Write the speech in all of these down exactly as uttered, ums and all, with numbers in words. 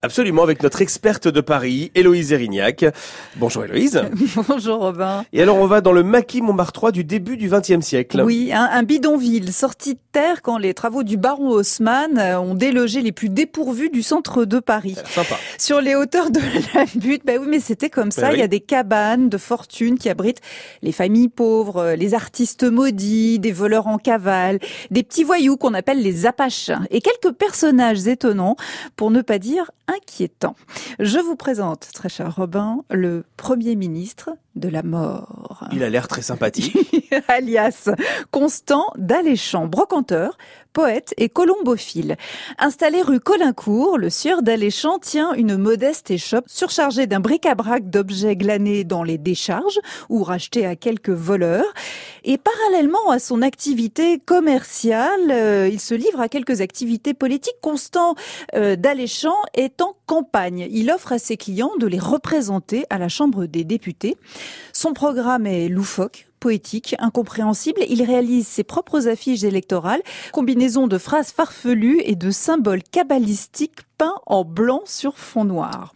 Absolument, avec notre experte de Paris, Héloïse Erignac. Bonjour Héloïse. Bonjour Robin. Et alors on va dans le maquis Montmartrois du début du vingtième siècle. Oui, un, un bidonville sorti de terre quand les travaux du baron Haussmann ont délogé les plus dépourvus du centre de Paris. Sympa. Sur les hauteurs de la butte, bah oui mais c'était comme ça, ben oui. Il y a des cabanes de fortune qui abritent les familles pauvres, les artistes maudits, des voleurs en cavale, des petits voyous qu'on appelle les apaches et quelques personnages étonnants pour ne pas dire inquiétant. Je vous présente, très cher Robin, le Premier ministre de la mort. Il a l'air très sympathique. Alias Constant Aléchamp, brocanteur, poète et colombophile. Installé rue Colincourt, le sieur d'Aléchamp tient une modeste échoppe surchargée d'un bric-à-brac d'objets glanés dans les décharges ou rachetés à quelques voleurs. Et parallèlement à son activité commerciale, euh, il se livre à quelques activités politiques. Constant euh, Aléchamp est en campagne. Il offre à ses clients de les représenter à la Chambre des députés. Son programme est loufoque, poétique, incompréhensible. Il réalise ses propres affiches électorales, combinaison de phrases farfelues et de symboles cabalistiques peint en blanc sur fond noir.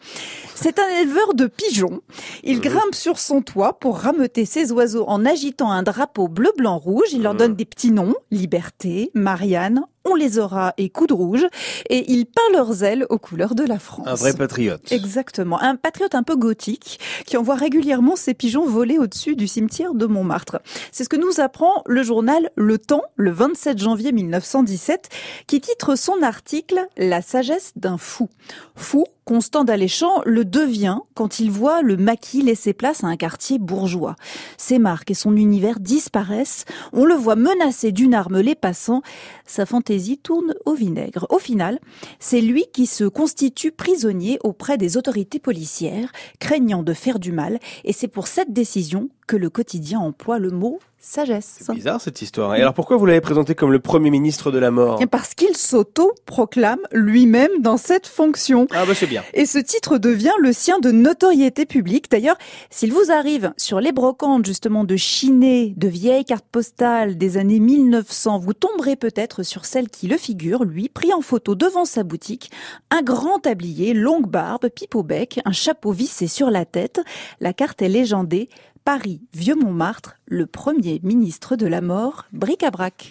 C'est un éleveur de pigeons. Il grimpe sur son toit pour rameuter ses oiseaux en agitant un drapeau bleu, blanc, rouge. Il leur donne des petits noms, Liberté, Marianne, On les aura et Coude rouge. Et il peint leurs ailes aux couleurs de la France. Un vrai patriote. Exactement. Un patriote un peu gothique qui envoie régulièrement ses pigeons voler au-dessus du cimetière de Montmartre. C'est ce que nous apprend le journal Le Temps, le vingt-sept janvier mille neuf cent dix-sept, qui titre son article « La sagesse d'un fou ». Fou, Constant Aléchamp le devient quand il voit le maquis laisser place à un quartier bourgeois. Ses marques et son univers disparaissent. On le voit menacer d'une arme les passants. Sa fantaisie tourne au vinaigre. Au final, c'est lui qui se constitue prisonnier auprès des autorités policières, craignant de faire du mal. Et c'est pour cette décision que le quotidien emploie le mot « sagesse ». C'est bizarre cette histoire. Et alors pourquoi vous l'avez présenté comme le Premier ministre de la mort? Parce qu'il s'auto-proclame lui-même dans cette fonction. Ah bah c'est bien. Et ce titre devient le sien de notoriété publique. D'ailleurs, s'il vous arrive sur les brocantes justement de chiner, de vieilles cartes postales des années mille neuf cents, vous tomberez peut-être sur celle qui le figure, lui, pris en photo devant sa boutique, un grand tablier, longue barbe, pipe au bec, un chapeau vissé sur la tête. La carte est légendée. Paris, Vieux-Montmartre, le Premier ministre de la mort, bric-à-brac.